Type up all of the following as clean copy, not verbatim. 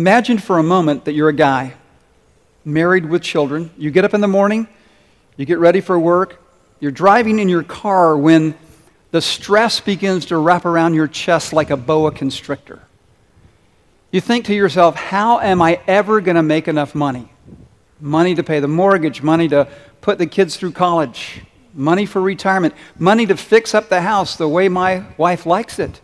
Imagine for a moment that you're a guy, married with children. You get up in the morning, you get ready for work, you're driving in your car when the stress begins to wrap around your chest like a boa constrictor. You think to yourself, how am I ever going to make enough money? Money to pay the mortgage, money to put the kids through college, money for retirement, money to fix up the house the way my wife likes it.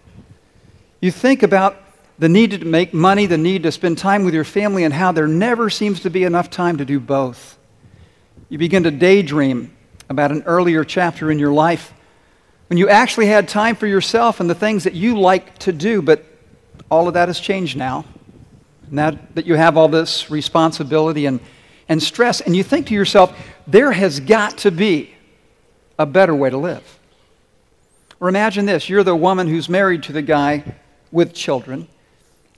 You think about the need to make money, the need to spend time with your family, and how there never seems to be enough time to do both. You begin to daydream about an earlier chapter in your life when you actually had time for yourself and the things that you like to do, but all of that has changed now. Now that you have all this responsibility and stress, and you think to yourself, there has got to be a better way to live. Or imagine this, you're the woman who's married to the guy with children,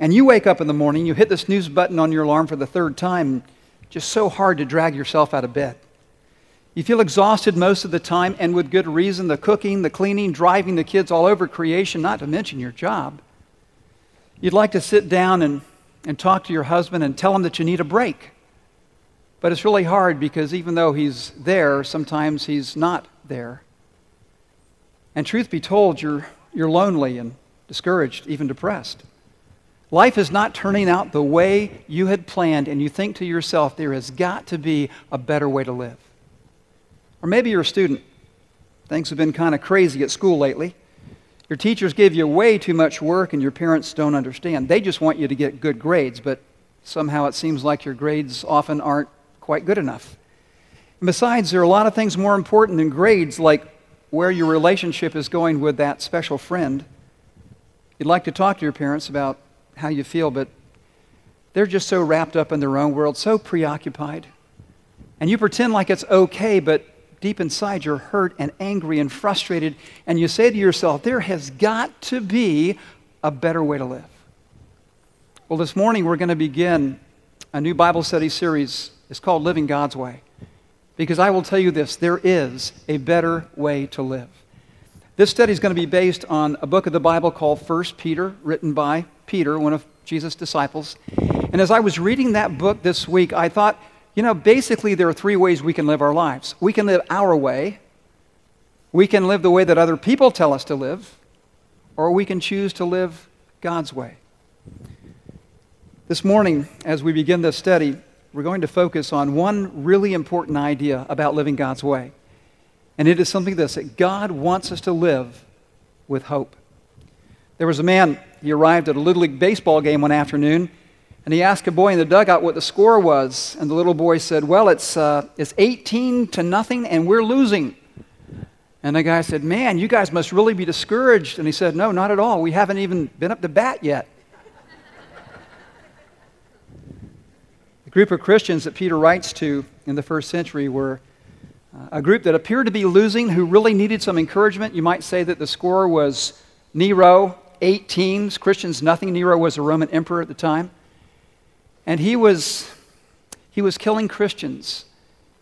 and you wake up in the morning, you hit the snooze button on your alarm for the third time, just so hard to drag yourself out of bed. You feel exhausted most of the time, and with good reason, the cooking, the cleaning, driving the kids all over creation, not to mention your job. You'd like to sit down and talk to your husband and tell him that you need a break. But it's really hard because even though he's there, sometimes he's not there. And truth be told, you're lonely and discouraged, even depressed. Life is not turning out the way you had planned, and you think to yourself, there has got to be a better way to live. Or maybe you're a student. Things have been kind of crazy at school lately. Your teachers give you way too much work and your parents don't understand. They just want you to get good grades, but somehow it seems like your grades often aren't quite good enough. And besides, there are a lot of things more important than grades, like where your relationship is going with that special friend. You'd like to talk to your parents about how you feel, but they're just so wrapped up in their own world, so preoccupied. And you pretend like it's okay, but deep inside, you're hurt and angry and frustrated, and you say to yourself, there has got to be a better way to live. Well, this morning, we're going to begin a new Bible study series. It's called Living God's Way, because I will tell you this, there is a better way to live. This study is going to be based on a book of the Bible called First Peter, written by Peter, one of Jesus' disciples. And as I was reading that book this week, I thought, you know, basically there are three ways we can live our lives. We can live our way, we can live the way that other people tell us to live, or we can choose to live God's way. This morning, as we begin this study, we're going to focus on one really important idea about living God's way. And it is something this, that God wants us to live with hope. There was a man, he arrived at a Little League baseball game one afternoon, and he asked a boy in the dugout what the score was, and the little boy said, well, it's 18-0, and we're losing. And the guy said, man, you guys must really be discouraged. And he said, no, not at all. We haven't even been up to bat yet. The group of Christians that Peter writes to in the first century were a group that appeared to be losing, who really needed some encouragement. You might say that the score was Nero, 18, Christians nothing. Nero was a Roman emperor at the time. And he was killing Christians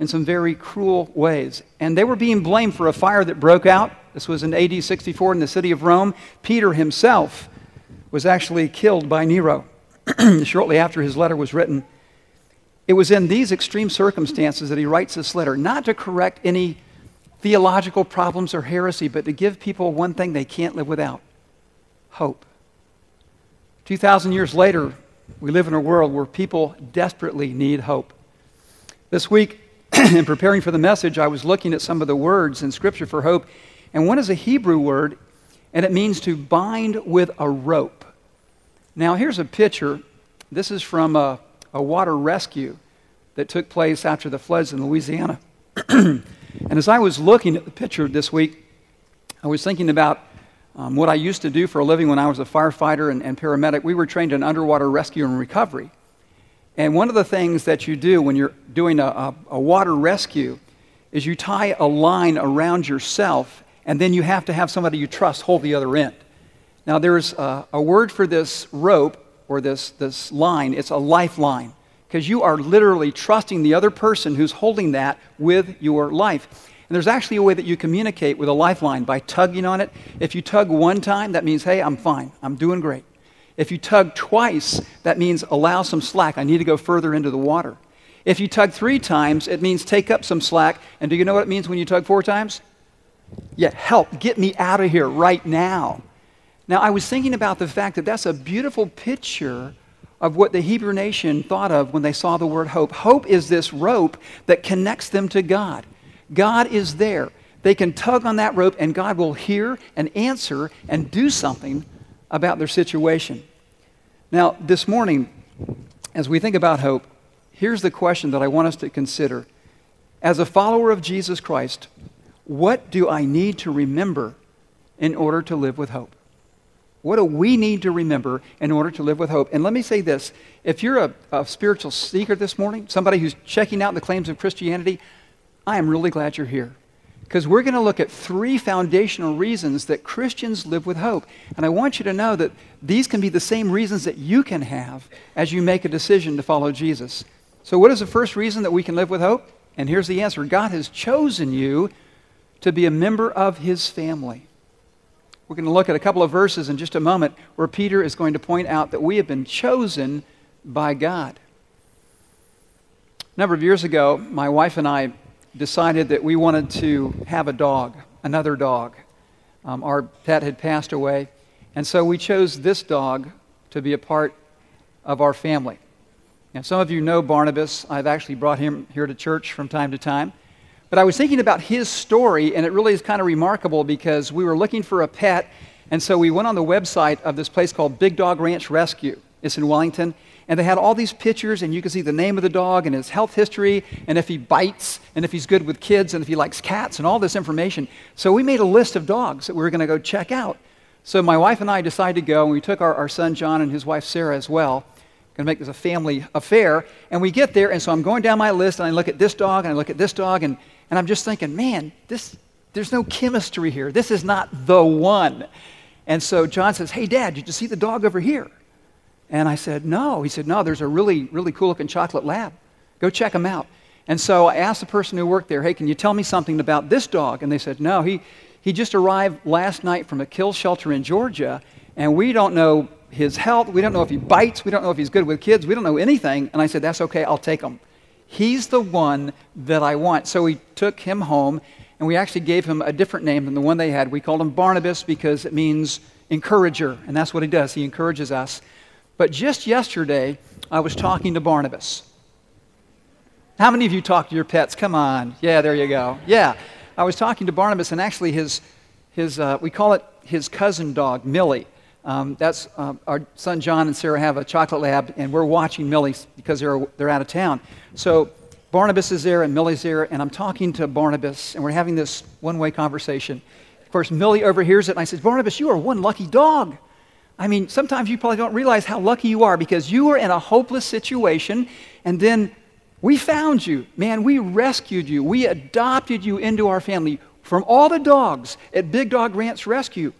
in some very cruel ways. And they were being blamed for a fire that broke out. This was in AD 64 in the city of Rome. Peter himself was actually killed by Nero shortly after his letter was written. It was in these extreme circumstances that he writes this letter, not to correct any theological problems or heresy, but to give people one thing they can't live without, hope. 2,000 years later, we live in a world where people desperately need hope. This week, in preparing for the message, I was looking at some of the words in Scripture for hope, and one is a Hebrew word, and it means to bind with a rope. Now, here's a picture. This is from a water rescue that took place after the floods in Louisiana. And as I was looking at the picture this week, I was thinking about what I used to do for a living when I was a firefighter and paramedic. We were trained in underwater rescue and recovery. And one of the things that you do when you're doing a water rescue is you tie a line around yourself, and then you have to have somebody you trust hold the other end. Now, there's a word for this rope or this line. It's a lifeline, because you are literally trusting the other person who's holding that with your life. And there's actually a way that you communicate with a lifeline by tugging on it. If you tug one time, that means, hey, I'm fine. I'm doing great. If you tug twice, that means allow some slack. I need to go further into the water. If you tug three times, it means take up some slack. And do you know what it means when you tug four times? Yeah, help, get me out of here right now. Now, I was thinking about the fact that that's a beautiful picture of what the Hebrew nation thought of when they saw the word hope. Hope is this rope that connects them to God. God is there. They can tug on that rope, and God will hear and answer and do something about their situation. Now, this morning, as we think about hope, here's the question that I want us to consider. As a follower of Jesus Christ, what do I need to remember in order to live with hope? What do we need to remember in order to live with hope? And let me say this. If you're a spiritual seeker this morning, somebody who's checking out the claims of Christianity, I am really glad you're here, because we're going to look at three foundational reasons that Christians live with hope. And I want you to know that these can be the same reasons that you can have as you make a decision to follow Jesus. So what is the first reason that we can live with hope? And here's the answer. God has chosen you to be a member of his family. We're going to look at a couple of verses in just a moment where Peter is going to point out that we have been chosen by God. A number of years ago, my wife and I decided that we wanted to have a dog, another dog. Our pet had passed away, and so we chose this dog to be a part of our family. Now, some of you know Barnabas. I've actually brought him here to church from time to time. But I was thinking about his story, and it really is kind of remarkable because we were looking for a pet, and so we went on the website of this place called Big Dog Ranch Rescue. It's in Wellington. And they had all these pictures, and you could see the name of the dog and his health history, and if he bites, and if he's good with kids, and if he likes cats, and all this information. So we made a list of dogs that we were going to go check out. So my wife and I decided to go, and we took our son John and his wife Sarah as well. Going to make this a family affair. And we get there, and so I'm going down my list, and I look at this dog, and I look at this dog, and I'm just thinking, man, there's no chemistry here. This is not the one. And so John says, hey, Dad, did you see the dog over here? And I said, no. He said, no, there's a really, really cool-looking chocolate lab. Go check him out. And so I asked the person who worked there, hey, can you tell me something about this dog? And they said, no, he just arrived last night from a kill shelter in Georgia, and we don't know his health. We don't know if he bites. We don't know if he's good with kids. We don't know anything. And I said, that's okay. I'll take him. He's the one that I want. So we took him home, and we actually gave him a different name than the one they had. We called him Barnabas because it means encourager, and that's what he does. He encourages us. But just yesterday, I was talking to Barnabas. How many of you talk to your pets? Come on. Yeah, there you go. Yeah. I was talking to Barnabas, and actually his we call it his cousin dog, Millie. That's our son John and Sarah have a chocolate lab, and we're watching Millie because they're out of town. So Barnabas is there, and Millie's there, and I'm talking to Barnabas, and we're having this one-way conversation. Of course, Millie overhears it, and I said, Barnabas, you are one lucky dog. I mean, sometimes you probably don't realize how lucky you are because you were in a hopeless situation, and then we found you. Man, we rescued you. We adopted you into our family. From all the dogs at Big Dog Ranch Rescue,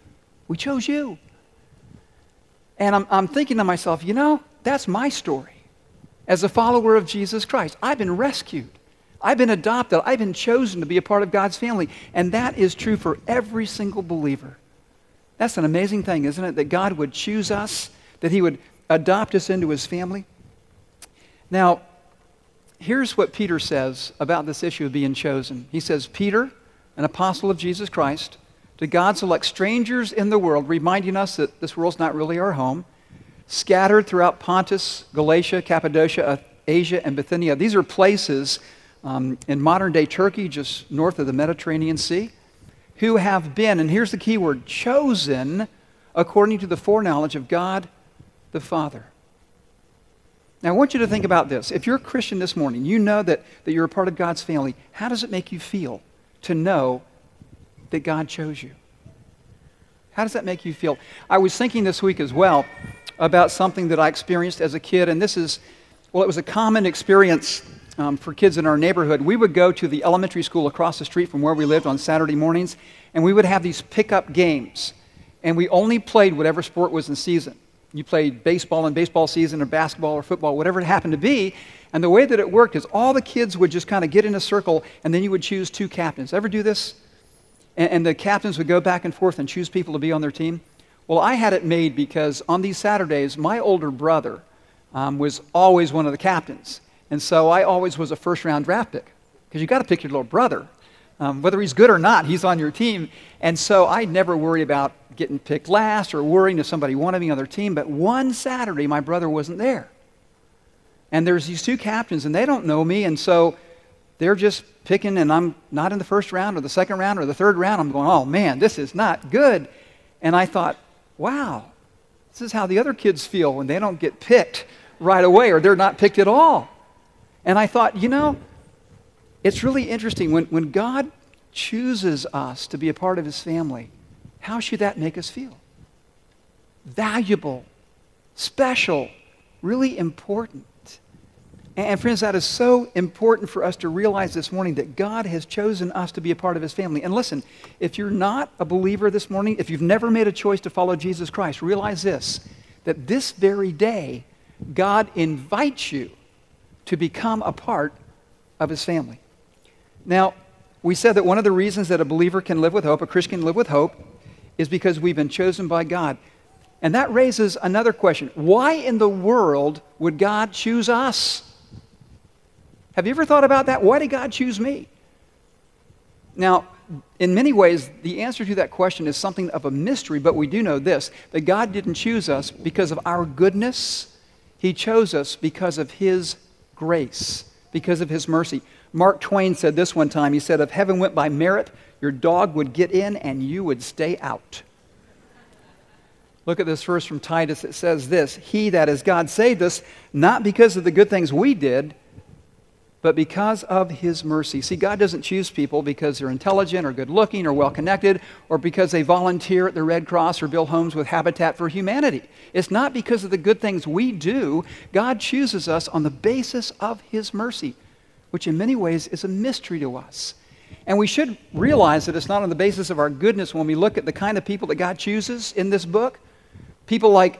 we chose you. And I'm thinking to myself, you know, that's my story. As a follower of Jesus Christ, I've been rescued. I've been adopted. I've been chosen to be a part of God's family. And that is true for every single believer. That's an amazing thing, isn't it? That God would choose us, that he would adopt us into his family. Now, here's what Peter says about this issue of being chosen. He says, Peter, an apostle of Jesus Christ, to God select strangers in the world, reminding us that this world's not really our home, scattered throughout Pontus, Galatia, Cappadocia, Asia, and Bithynia. These are places in modern-day Turkey, just north of the Mediterranean Sea, who have been, and here's the key word, chosen according to the foreknowledge of God the Father. Now, I want you to think about this. If you're a Christian this morning, you know that you're a part of God's family. How does it make you feel to know that God chose you? How does that make you feel? I was thinking this week as well about something that I experienced as a kid, and it was a common experience for kids in our neighborhood. We would go to the elementary school across the street from where we lived on Saturday mornings, and we would have these pickup games, and we only played whatever sport was in season. You played baseball in baseball season or basketball or football, whatever it happened to be. And the way that it worked is all the kids would just kind of get in a circle, and then you would choose two captains. Ever do this? And the captains would go back and forth and choose people to be on their team. Well, I had it made because on these Saturdays, my older brother was always one of the captains. And so I always was a first-round draft pick because you got to pick your little brother. Whether he's good or not, he's on your team. And so I never worried about getting picked last or worrying if somebody wanted me on their team. But one Saturday, my brother wasn't there. And there's these two captains, and they don't know me. And so they're just picking, and I'm not in the first round or the second round or the third round. I'm going, oh, man, this is not good. And I thought, wow, this is how the other kids feel when they don't get picked right away or they're not picked at all. And I thought, you know, it's really interesting. When God chooses us to be a part of his family, how should that make us feel? Valuable, special, really important. And friends, that is so important for us to realize this morning that God has chosen us to be a part of his family. And listen, if you're not a believer this morning, if you've never made a choice to follow Jesus Christ, realize this, that this very day, God invites you to become a part of his family. Now, we said that one of the reasons that a believer can live with hope, a Christian can live with hope, is because we've been chosen by God. And that raises another question. Why in the world would God choose us? Have you ever thought about that? Why did God choose me? Now, in many ways, the answer to that question is something of a mystery, but we do know this, that God didn't choose us because of our goodness. He chose us because of his grace, because of his mercy. Mark Twain said this one time. He said, if heaven went by merit, your dog would get in and you would stay out. Look at this verse from Titus. It says this, he, that is God, saved us not because of the good things we did, but because of his mercy. See, God doesn't choose people because they're intelligent or good-looking or well-connected or because they volunteer at the Red Cross or build homes with Habitat for Humanity. It's not because of the good things we do. God chooses us on the basis of his mercy, which in many ways is a mystery to us. And we should realize that it's not on the basis of our goodness when we look at the kind of people that God chooses in this book. People like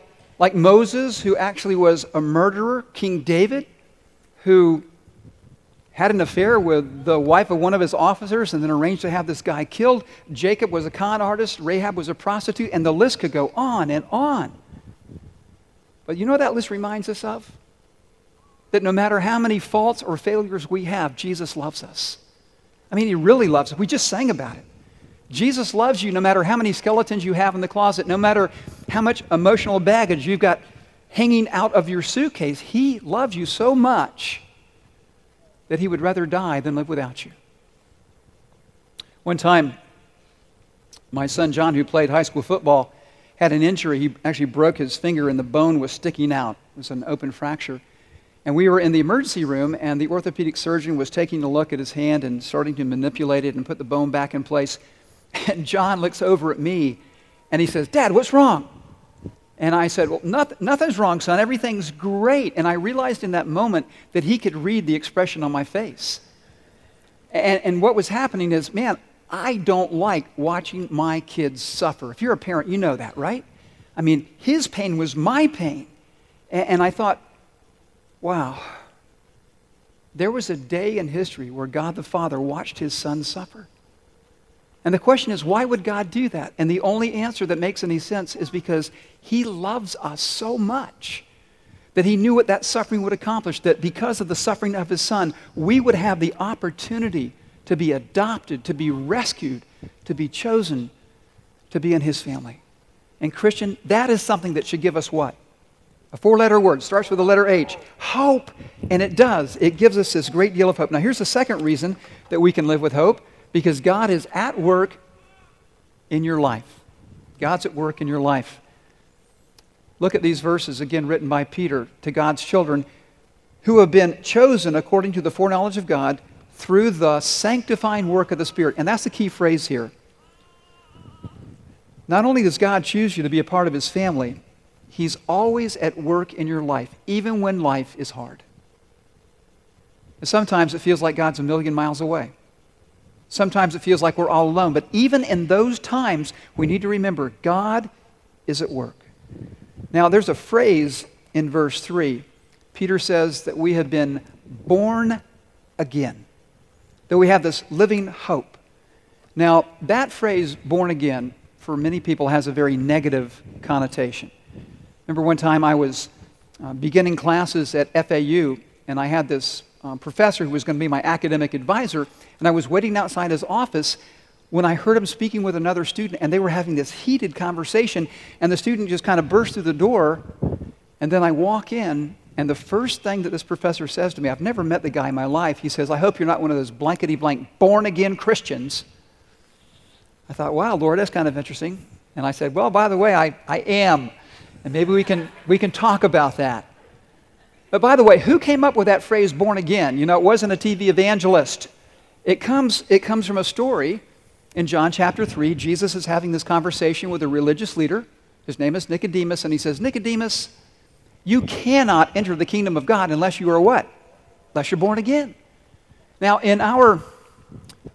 Moses, who actually was a murderer, King David, who had an affair with the wife of one of his officers and then arranged to have this guy killed. Jacob was a con artist. Rahab was a prostitute. And the list could go on and on. But you know what that list reminds us of? That no matter how many faults or failures we have, Jesus loves us. I mean, he really loves us. We just sang about it. Jesus loves you no matter how many skeletons you have in the closet, no matter how much emotional baggage you've got hanging out of your suitcase. He loves you so much that he would rather die than live without you. One time, my son John, who played high school football, had an injury. He actually broke his finger and the bone was sticking out. It was an open fracture. And we were in the emergency room and the orthopedic surgeon was taking a look at his hand and starting to manipulate it and put the bone back in place. And John looks over at me and he says, Dad, what's wrong? And I said, well, nothing's wrong, son. Everything's great. And I realized in that moment that he could read the expression on my face. And what was happening is, man, I don't like watching my kids suffer. If you're a parent, you know that, right? I mean, his pain was my pain. And I thought, wow, there was a day in history where God the Father watched his son suffer. And the question is, why would God do that? And the only answer that makes any sense is because he loves us so much that he knew what that suffering would accomplish, that because of the suffering of his son, we would have the opportunity to be adopted, to be rescued, to be chosen, to be in his family. And Christian, that is something that should give us what? A four-letter word. Starts with the letter H. Hope. And it does. It gives us this great deal of hope. Now, here's the second reason that we can live with hope. Because God is at work in your life. God's at work in your life. Look at these verses, again written by Peter to God's children who have been chosen according to the foreknowledge of God through the sanctifying work of the Spirit. And that's the key phrase here. Not only does God choose you to be a part of his family, he's always at work in your life, even when life is hard. And sometimes it feels like God's a million miles away. Sometimes it feels like we're all alone. But even in those times, we need to remember God is at work. Now, there's a phrase in verse 3. Peter says that we have been born again, that we have this living hope. Now, that phrase, born again, for many people has a very negative connotation. Remember one time I was beginning classes at FAU, and I had this professor who was going to be my academic advisor, and I was waiting outside his office when I heard him speaking with another student, and they were having this heated conversation, and the student just kind of burst through the door, and then I walk in, and the first thing that this professor says to me, I've never met the guy in my life, he says, "I hope you're not one of those blankety-blank born-again Christians." I thought, wow, Lord, that's kind of interesting. And I said, well, by the way, I am, and maybe we can talk about that. But by the way, who came up with that phrase born again? You know, it wasn't a TV evangelist. It comes from a story in John chapter 3. Jesus is having this conversation with a religious leader. His name is Nicodemus, and he says, "Nicodemus, you cannot enter the kingdom of God unless you are what? Unless you're born again." Now, in our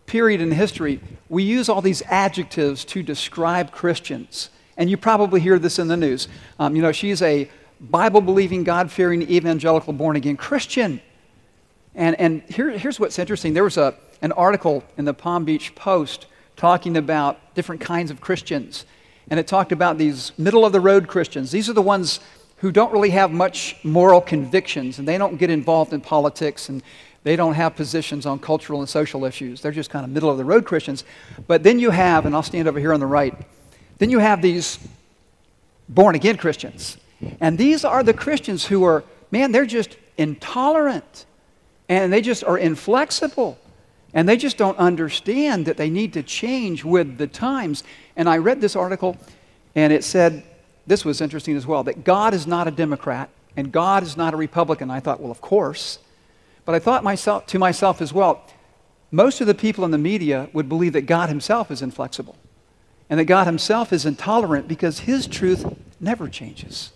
period in history, we use all these adjectives to describe Christians. And you probably hear this in the news. You know, she's a Bible-believing, God-fearing, evangelical, born-again Christian. And here's what's interesting. There was an article in the Palm Beach Post talking about different kinds of Christians. And it talked about these middle-of-the-road Christians. These are the ones who don't really have much moral convictions, and they don't get involved in politics, and they don't have positions on cultural and social issues. They're just kind of middle-of-the-road Christians. But then you have, and I'll stand over here on the right, then you have these born-again Christians. And these are the Christians who are, man, they're just intolerant, and they just are inflexible, and they just don't understand that they need to change with the times. And I read this article, and it said, this was interesting as well, that God is not a Democrat, and God is not a Republican. I thought, well, of course. But I thought to myself as well, most of the people in the media would believe that God himself is inflexible and that God himself is intolerant because his truth never changes.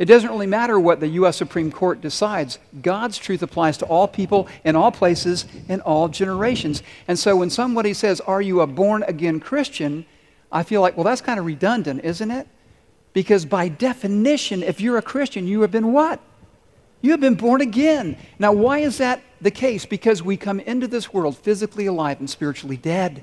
It doesn't really matter what the U.S. Supreme Court decides. God's truth applies to all people in all places in all generations. And so when somebody says, "Are you a born-again Christian?" I feel like, well, that's kind of redundant, isn't it? Because by definition, if you're a Christian, you have been what? You have been born again. Now, why is that the case? Because we come into this world physically alive and spiritually dead.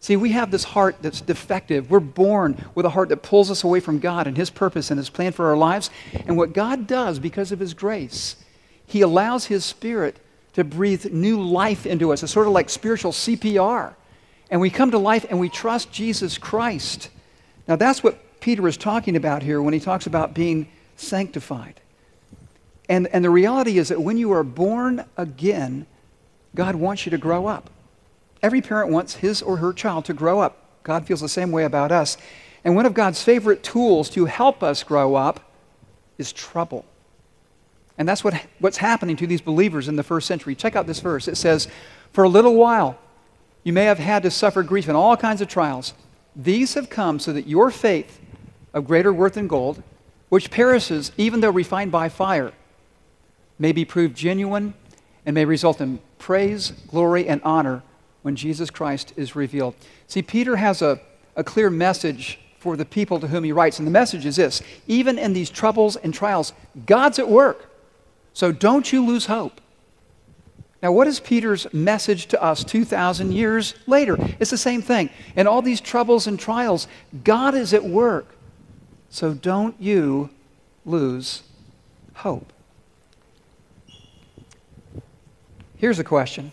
See, we have this heart that's defective. We're born with a heart that pulls us away from God and his purpose and his plan for our lives. And what God does, because of his grace, he allows his Spirit to breathe new life into us. It's sort of like spiritual CPR. And we come to life and we trust Jesus Christ. Now, that's what Peter is talking about here when he talks about being sanctified. And the reality is that when you are born again, God wants you to grow up. Every parent wants his or her child to grow up. God feels the same way about us. And one of God's favorite tools to help us grow up is trouble. And that's what's happening to these believers in the first century. Check out this verse. It says, "For a little while you may have had to suffer grief in all kinds of trials. These have come so that your faith, of greater worth than gold, which perishes even though refined by fire, may be proved genuine and may result in praise, glory, and honor when Jesus Christ is revealed." See, Peter has a clear message for the people to whom he writes, and the message is this: even in these troubles and trials, God's at work, so don't you lose hope. Now, what is Peter's message to us 2,000 years later? It's the same thing. In all these troubles and trials, God is at work, so don't you lose hope. Here's a question.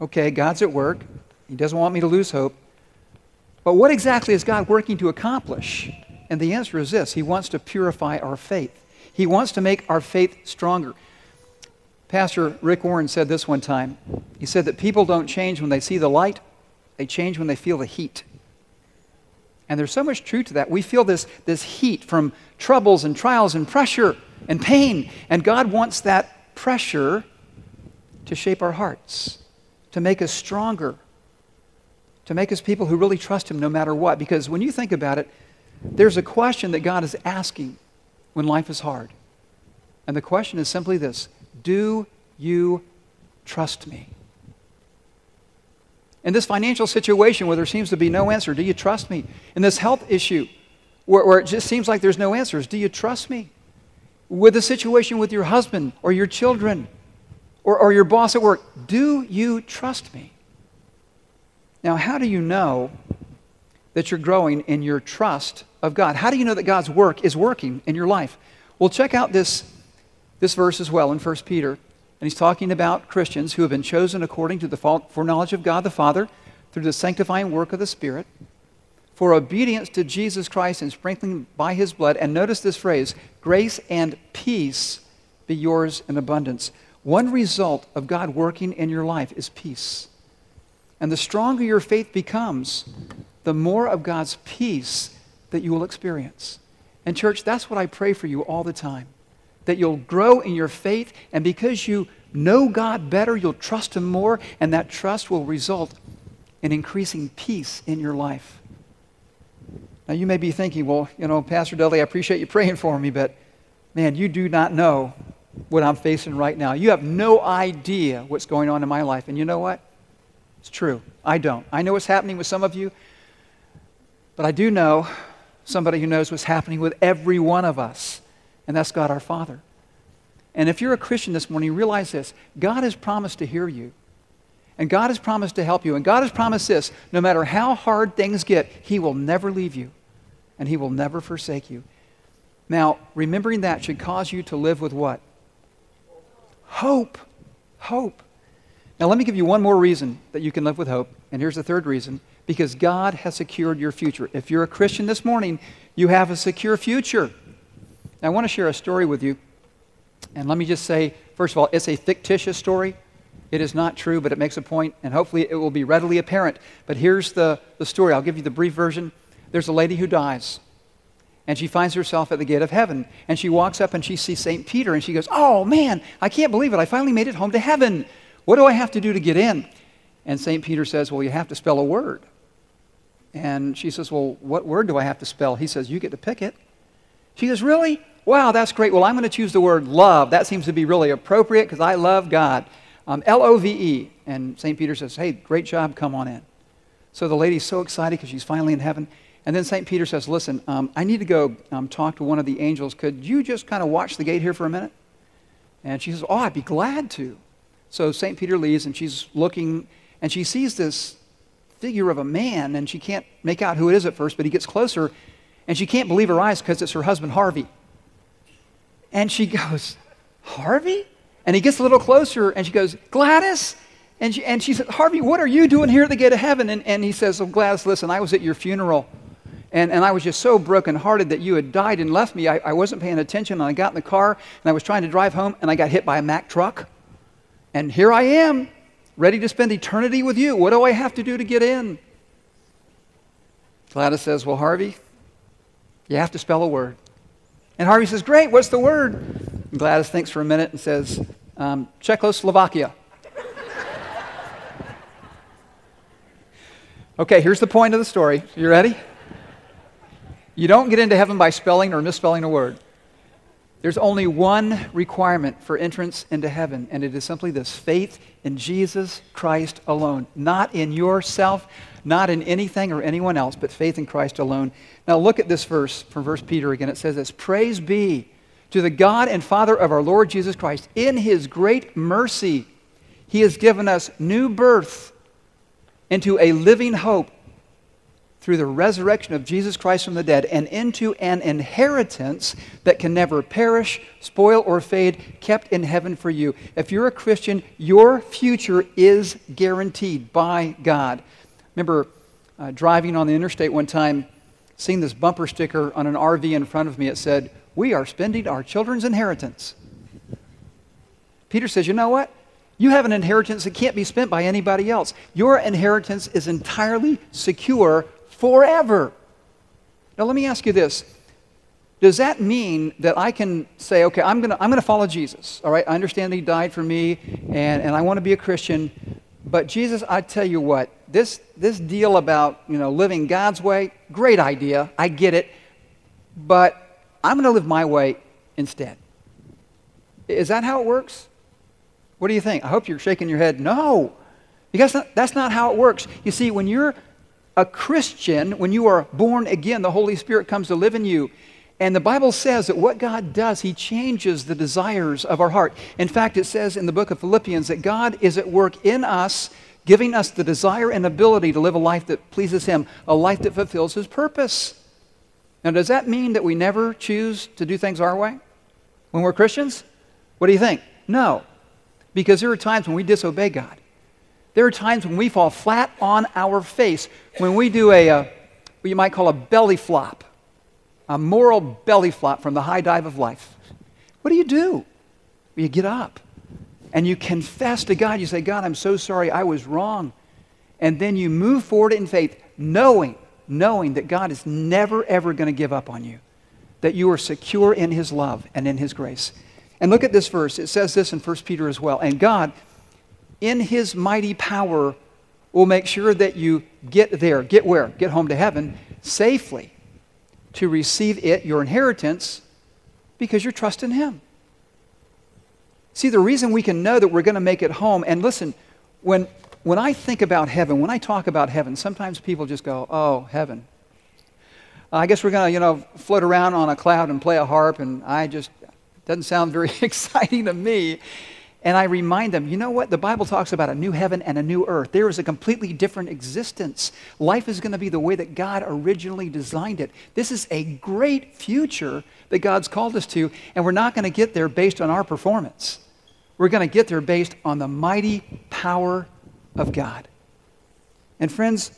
Okay, God's at work. He doesn't want me to lose hope. But what exactly is God working to accomplish? And the answer is this: he wants to purify our faith. He wants to make our faith stronger. Pastor Rick Warren said this one time. He said that people don't change when they see the light. They change when they feel the heat. And there's so much truth to that. We feel this heat from troubles and trials and pressure and pain. And God wants that pressure to shape our hearts, to make us stronger, to make us people who really trust him no matter what. Because when you think about it, there's a question that God is asking when life is hard. And the question is simply this: do you trust me? In this financial situation where there seems to be no answer, do you trust me? In this health issue where it just seems like there's no answers, do you trust me? With the situation with your husband or your children, or your boss at work, do you trust me? Now, how do you know that you're growing in your trust of God. How do you know that God's work is working in your life? Well, check out this verse as well in First Peter. And he's talking about Christians who have been chosen according to the foreknowledge of God the Father through the sanctifying work of the Spirit for obedience to Jesus Christ and sprinkling by his blood. And notice this phrase, grace and peace be yours in abundance. One result of God working in your life is peace. And the stronger your faith becomes, the more of God's peace that you will experience. And church, that's what I pray for you all the time, that you'll grow in your faith, and because you know God better, you'll trust him more, and that trust will result in increasing peace in your life. Now, you may be thinking, well, you know, Pastor Dudley, I appreciate you praying for me, but man, you do not know what I'm facing right now. You have no idea what's going on in my life. And you know what? It's true. I don't. I know what's happening with some of you, but I do know somebody who knows what's happening with every one of us, and that's God our Father. And if you're a Christian this morning, realize this. God has promised to hear you, and God has promised to help you, and God has promised this. No matter how hard things get, he will never leave you, and he will never forsake you. Now, remembering that should cause you to live with what? Hope. Hope. Now, let me give you one more reason that you can live with hope, and here's the third reason. Because God has secured your future. If you're a Christian this morning, you have a secure future. Now, I want to share a story with you. And let me just say, first of all, it's a fictitious story. It is not true, but it makes a point, and hopefully it will be readily apparent. But here's the story. I'll give you the brief version. There's a lady who dies, and she finds herself at the gate of heaven. And she walks up and she sees St. Peter, and she goes, oh, man, I can't believe it. I finally made it home to heaven. What do I have to do to get in? And St. Peter says, well, you have to spell a word. And she says, well, what word do I have to spell? He says, you get to pick it. She says, really? Wow, that's great. Well, I'm going to choose the word love. That seems to be really appropriate because I love God. L-O-V-E. And St. Peter says, hey, great job. Come on in. So the lady's so excited because she's finally in heaven. And then St. Peter says, listen, I need to go talk to one of the angels. Could you just kind of watch the gate here for a minute? And she says, oh, I'd be glad to. So St. Peter leaves, and she's looking, and she sees this figure of a man, and she can't make out who it is at first, but he gets closer, and she can't believe her eyes because it's her husband, Harvey. And she goes, Harvey? And he gets a little closer, and she goes, Gladys? And she says, Harvey, what are you doing here at the gate of heaven? And he says, oh, Gladys, listen, I was at your funeral, and I was just so brokenhearted that you had died and left me. I wasn't paying attention, and I got in the car, and I was trying to drive home, and I got hit by a Mack truck. And here I am, ready to spend eternity with you. What do I have to do to get in? Gladys says, well, Harvey, you have to spell a word. And Harvey says, great, what's the word? And Gladys thinks for a minute and says, Czechoslovakia. Okay, here's the point of the story. You ready? You don't get into heaven by spelling or misspelling a word. There's only one requirement for entrance into heaven, and it is simply this: faith in Jesus Christ alone. Not in yourself, not in anything or anyone else, but faith in Christ alone. Now look at this verse from 1 Peter again. It says this, praise be to the God and Father of our Lord Jesus Christ. In his great mercy, he has given us new birth into a living hope through the resurrection of Jesus Christ from the dead, and into an inheritance that can never perish, spoil, or fade, kept in heaven for you. If you're a Christian, your future is guaranteed by God. Remember driving on the interstate one time, seeing this bumper sticker on an RV in front of me. It said, we are spending our children's inheritance. Peter says, you know what? You have an inheritance that can't be spent by anybody else. Your inheritance is entirely secure forever. Now let me ask you this. Does that mean that I can say, okay, I'm gonna follow Jesus, all right? I understand that he died for me, and I want to be a Christian, but Jesus, I tell you what, this deal about, you know, living God's way, great idea, I get it, but I'm gonna live my way instead. Is that how it works? What do you think? I hope you're shaking your head. No, because that's not how it works. You see, when you're a Christian, when you are born again, the Holy Spirit comes to live in you. And the Bible says that what God does, he changes the desires of our heart. In fact, it says in the book of Philippians that God is at work in us giving us the desire and ability to live a life that pleases Him, a life that fulfills His purpose. Now, does that mean that we never choose to do things our way when we're Christians? What do you think? No, because there are times when we disobey God. There are times when we fall flat on our face, when we do what you might call a belly flop, a moral belly flop from the high dive of life. What do? Well, you get up and you confess to God. You say, God, I'm so sorry, I was wrong. And then you move forward in faith, knowing that God is never, ever going to give up on you, that you are secure in His love and in His grace. And look at this verse. It says this in First Peter as well. And God, in His mighty power, will make sure that you get there. Get where? Get home to heaven safely to receive it, your inheritance, because you're trusting Him. See, the reason we can know that we're going to make it home, and listen, when I think about heaven, when I talk about heaven, sometimes people just go, oh, heaven. I guess we're going to, float around on a cloud and play a harp, and doesn't sound very exciting to me. And I remind them, you know what? The Bible talks about a new heaven and a new earth. There is a completely different existence. Life is going to be the way that God originally designed it. This is a great future that God's called us to, and we're not going to get there based on our performance. We're going to get there based on the mighty power of God. And friends,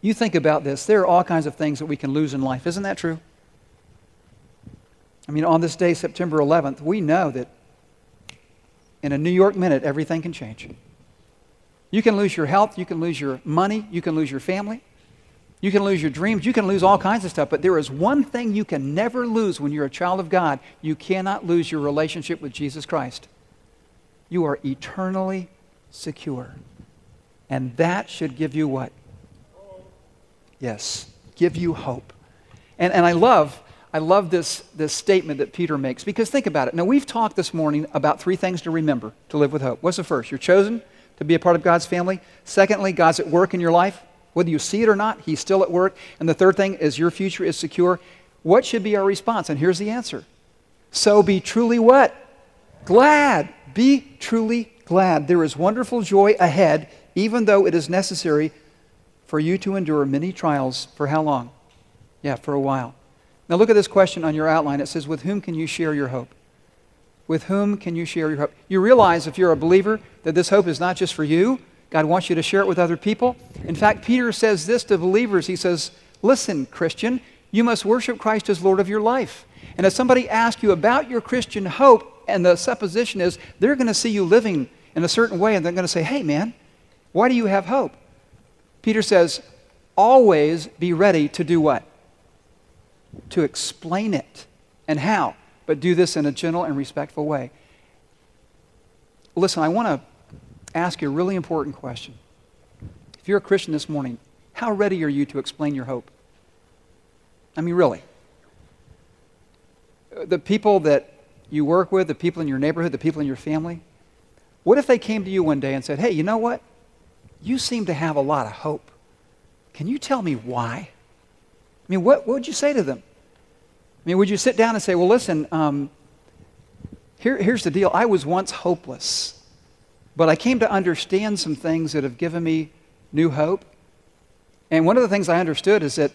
you think about this. There are all kinds of things that we can lose in life. Isn't that true? I mean, on this day, September 11th, we know that in a New York minute, everything can change. You can lose your health. You can lose your money. You can lose your family. You can lose your dreams. You can lose all kinds of stuff. But there is one thing you can never lose when you're a child of God. You cannot lose your relationship with Jesus Christ. You are eternally secure. And that should give you what? Yes, give you hope. And I love this statement that Peter makes, because think about it. Now, we've talked this morning about three things to remember to live with hope. What's the first? You're chosen to be a part of God's family. Secondly, God's at work in your life. Whether you see it or not, He's still at work. And the third thing is your future is secure. What should be our response? And here's the answer. So be truly what? Glad. Be truly glad. There is wonderful joy ahead, even though it is necessary for you to endure many trials. For how long? Yeah, for a while. Now look at this question on your outline. It says, with whom can you share your hope? With whom can you share your hope? You realize if you're a believer that this hope is not just for you. God wants you to share it with other people. In fact, Peter says this to believers. He says, listen, Christian, you must worship Christ as Lord of your life. And if somebody asks you about your Christian hope, and the supposition is they're going to see you living in a certain way, and they're going to say, hey, man, why do you have hope? Peter says, always be ready to do what? To explain it. And how? But do this in a gentle and respectful way. Listen, I want to ask you a really important question. If you're a Christian this morning, how ready are you to explain your hope? I mean, really. The people that you work with, the people in your neighborhood, the people in your family, what if they came to you one day and said, hey, you know what? You seem to have a lot of hope. Can you tell me why? I mean, what would you say to them? I mean, would you sit down and say, well, listen, here's the deal. I was once hopeless, but I came to understand some things that have given me new hope. And one of the things I understood is that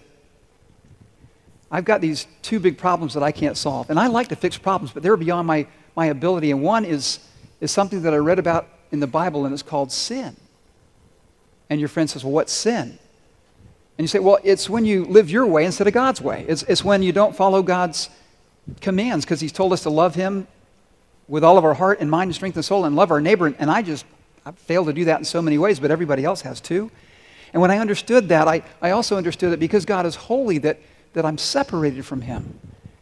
I've got these two big problems that I can't solve. And I like to fix problems, but they're beyond my ability. And one is something that I read about in the Bible, and it's called sin. And your friend says, well, what's sin? And you say, well, it's when you live your way instead of God's way. It's when you don't follow God's commands, because He's told us to love Him with all of our heart and mind and strength and soul, and love our neighbor. And I failed to do that in so many ways, but everybody else has too. And when I understood that, I also understood that because God is holy, that I'm separated from Him.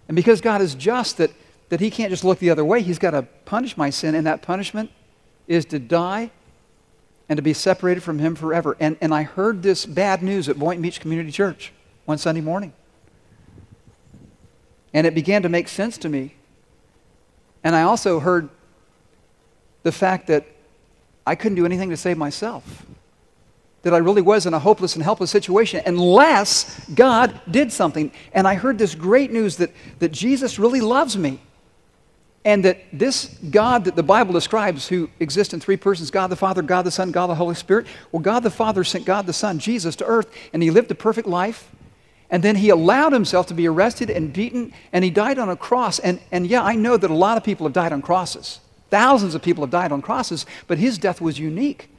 And because God is just, that He can't just look the other way. He's got to punish my sin, and that punishment is to die and to be separated from Him forever. And I heard this bad news at Boynton Beach Community Church one Sunday morning. And it began to make sense to me. And I also heard the fact that I couldn't do anything to save myself, that I really was in a hopeless and helpless situation unless God did something. And I heard this great news that Jesus really loves me, And that this God that the Bible describes, who exists in three persons, God the Father, God the Son, God the Holy Spirit, well, God the Father sent God the Son, Jesus, to earth, and he lived a perfect life, and then he allowed himself to be arrested and beaten, and he died on a cross. And yeah, I know that a lot of people have died on crosses. Thousands of people have died on crosses, but his death was unique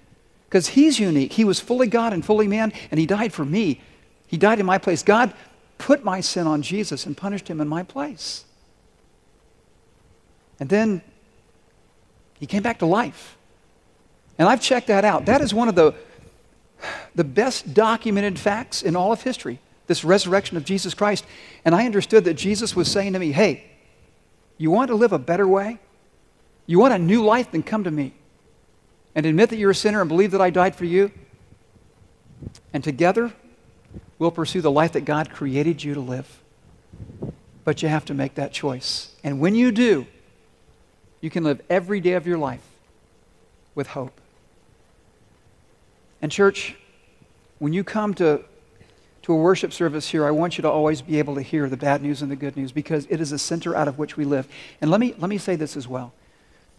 because he's unique. He was fully God and fully man, and he died for me. He died in my place. God put my sin on Jesus and punished him in my place. And then he came back to life. And I've checked that out. That is one of the best documented facts in all of history, this resurrection of Jesus Christ. And I understood that Jesus was saying to me, hey, you want to live a better way? You want a new life? Then come to me and admit that you're a sinner and believe that I died for you. And together, we'll pursue the life that God created you to live. But you have to make that choice. And when you do, you can live every day of your life with hope. And church, when you come to a worship service here, I want you to always be able to hear the bad news and the good news, because it is a center out of which we live. And let me say this as well.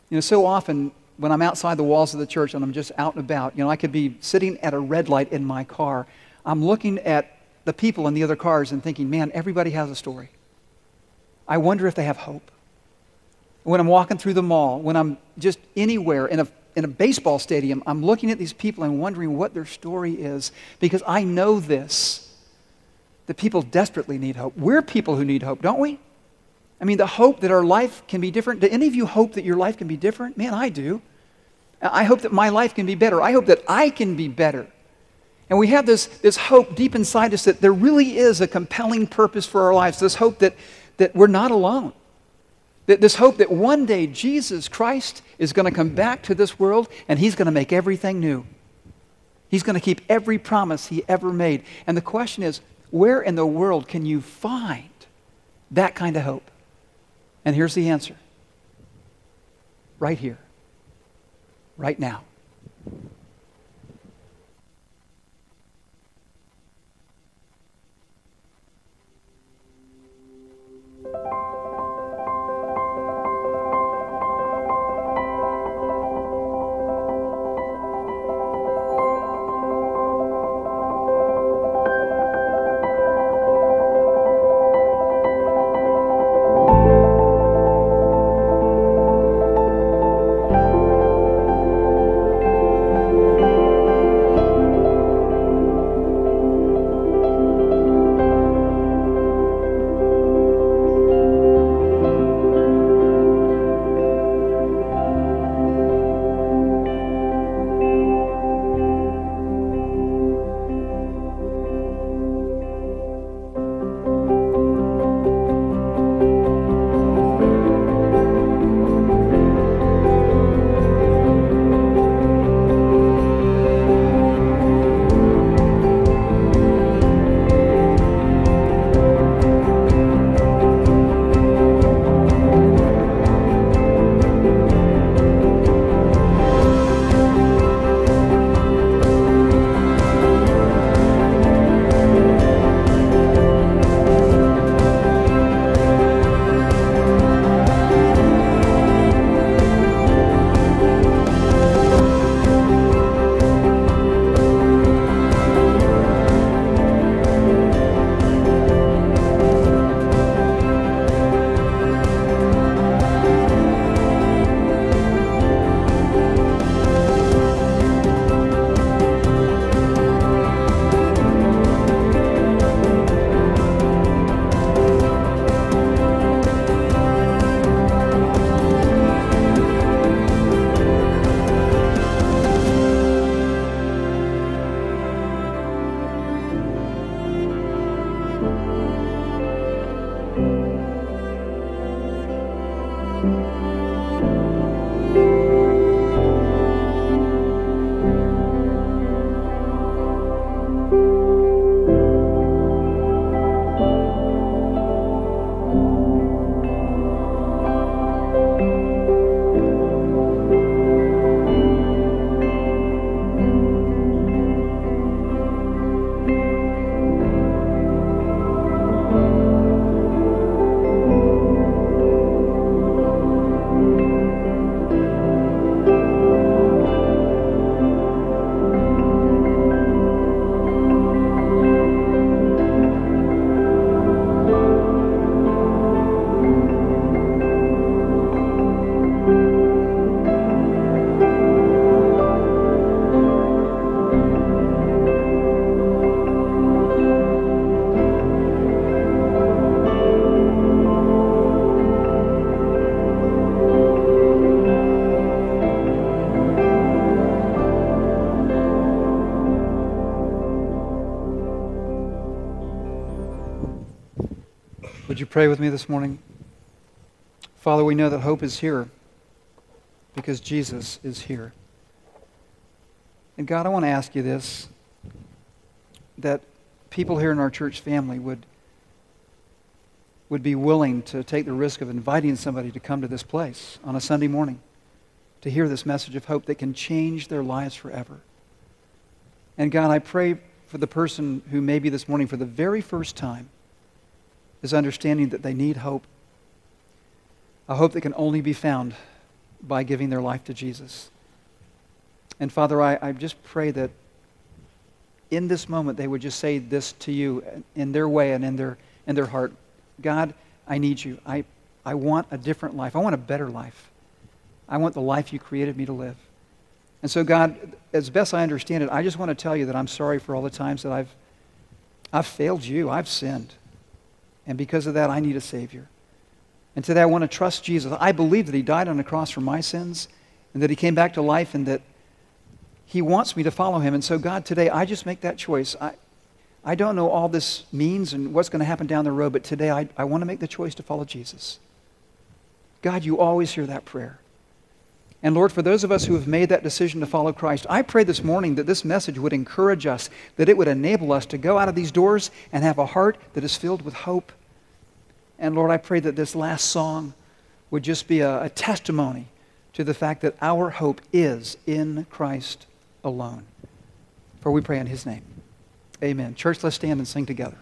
You know, so often when I'm outside the walls of the church and I'm just out and about, you know, I could be sitting at a red light in my car. I'm looking at the people in the other cars and thinking, man, everybody has a story. I wonder if they have hope. When I'm walking through the mall, when I'm just anywhere in a baseball stadium, I'm looking at these people and wondering what their story is, because I know this, that people desperately need hope. We're people who need hope, don't we? I mean, the hope that our life can be different. Do any of you hope that your life can be different? Man, I do. I hope that my life can be better. I hope that I can be better. And we have this hope deep inside us that there really is a compelling purpose for our lives, this hope that we're not alone. This hope that one day Jesus Christ is going to come back to this world and he's going to make everything new. He's going to keep every promise he ever made. And the question is, where in the world can you find that kind of hope? And here's the answer. Right here. Right now. pray with me this morning? Father, we know that hope is here because Jesus is here. And God, I want to ask you this, that people here in our church family would be willing to take the risk of inviting somebody to come to this place on a Sunday morning to hear this message of hope that can change their lives forever. And God, I pray for the person who maybe this morning for the very first time is understanding that they need hope, a hope that can only be found by giving their life to Jesus. And Father, I just pray that in this moment they would just say this to you in their way and in their heart. God, I need you. I want a different life. I want a better life. I want the life you created me to live. And so God, as best I understand it, I just want to tell you that I'm sorry for all the times that I've failed you. I've sinned. And because of that, I need a Savior. And today I want to trust Jesus. I believe that he died on the cross for my sins and that he came back to life and that he wants me to follow him. And so God, today I just make that choice. I don't know all this means and what's going to happen down the road, but today I want to make the choice to follow Jesus. God, you always hear that prayer. And Lord, for those of us who have made that decision to follow Christ, I pray this morning that this message would encourage us, that it would enable us to go out of these doors and have a heart that is filled with hope. And Lord, I pray that this last song would just be a testimony to the fact that our hope is in Christ alone. For we pray in his name. Amen. Church, let's stand and sing together.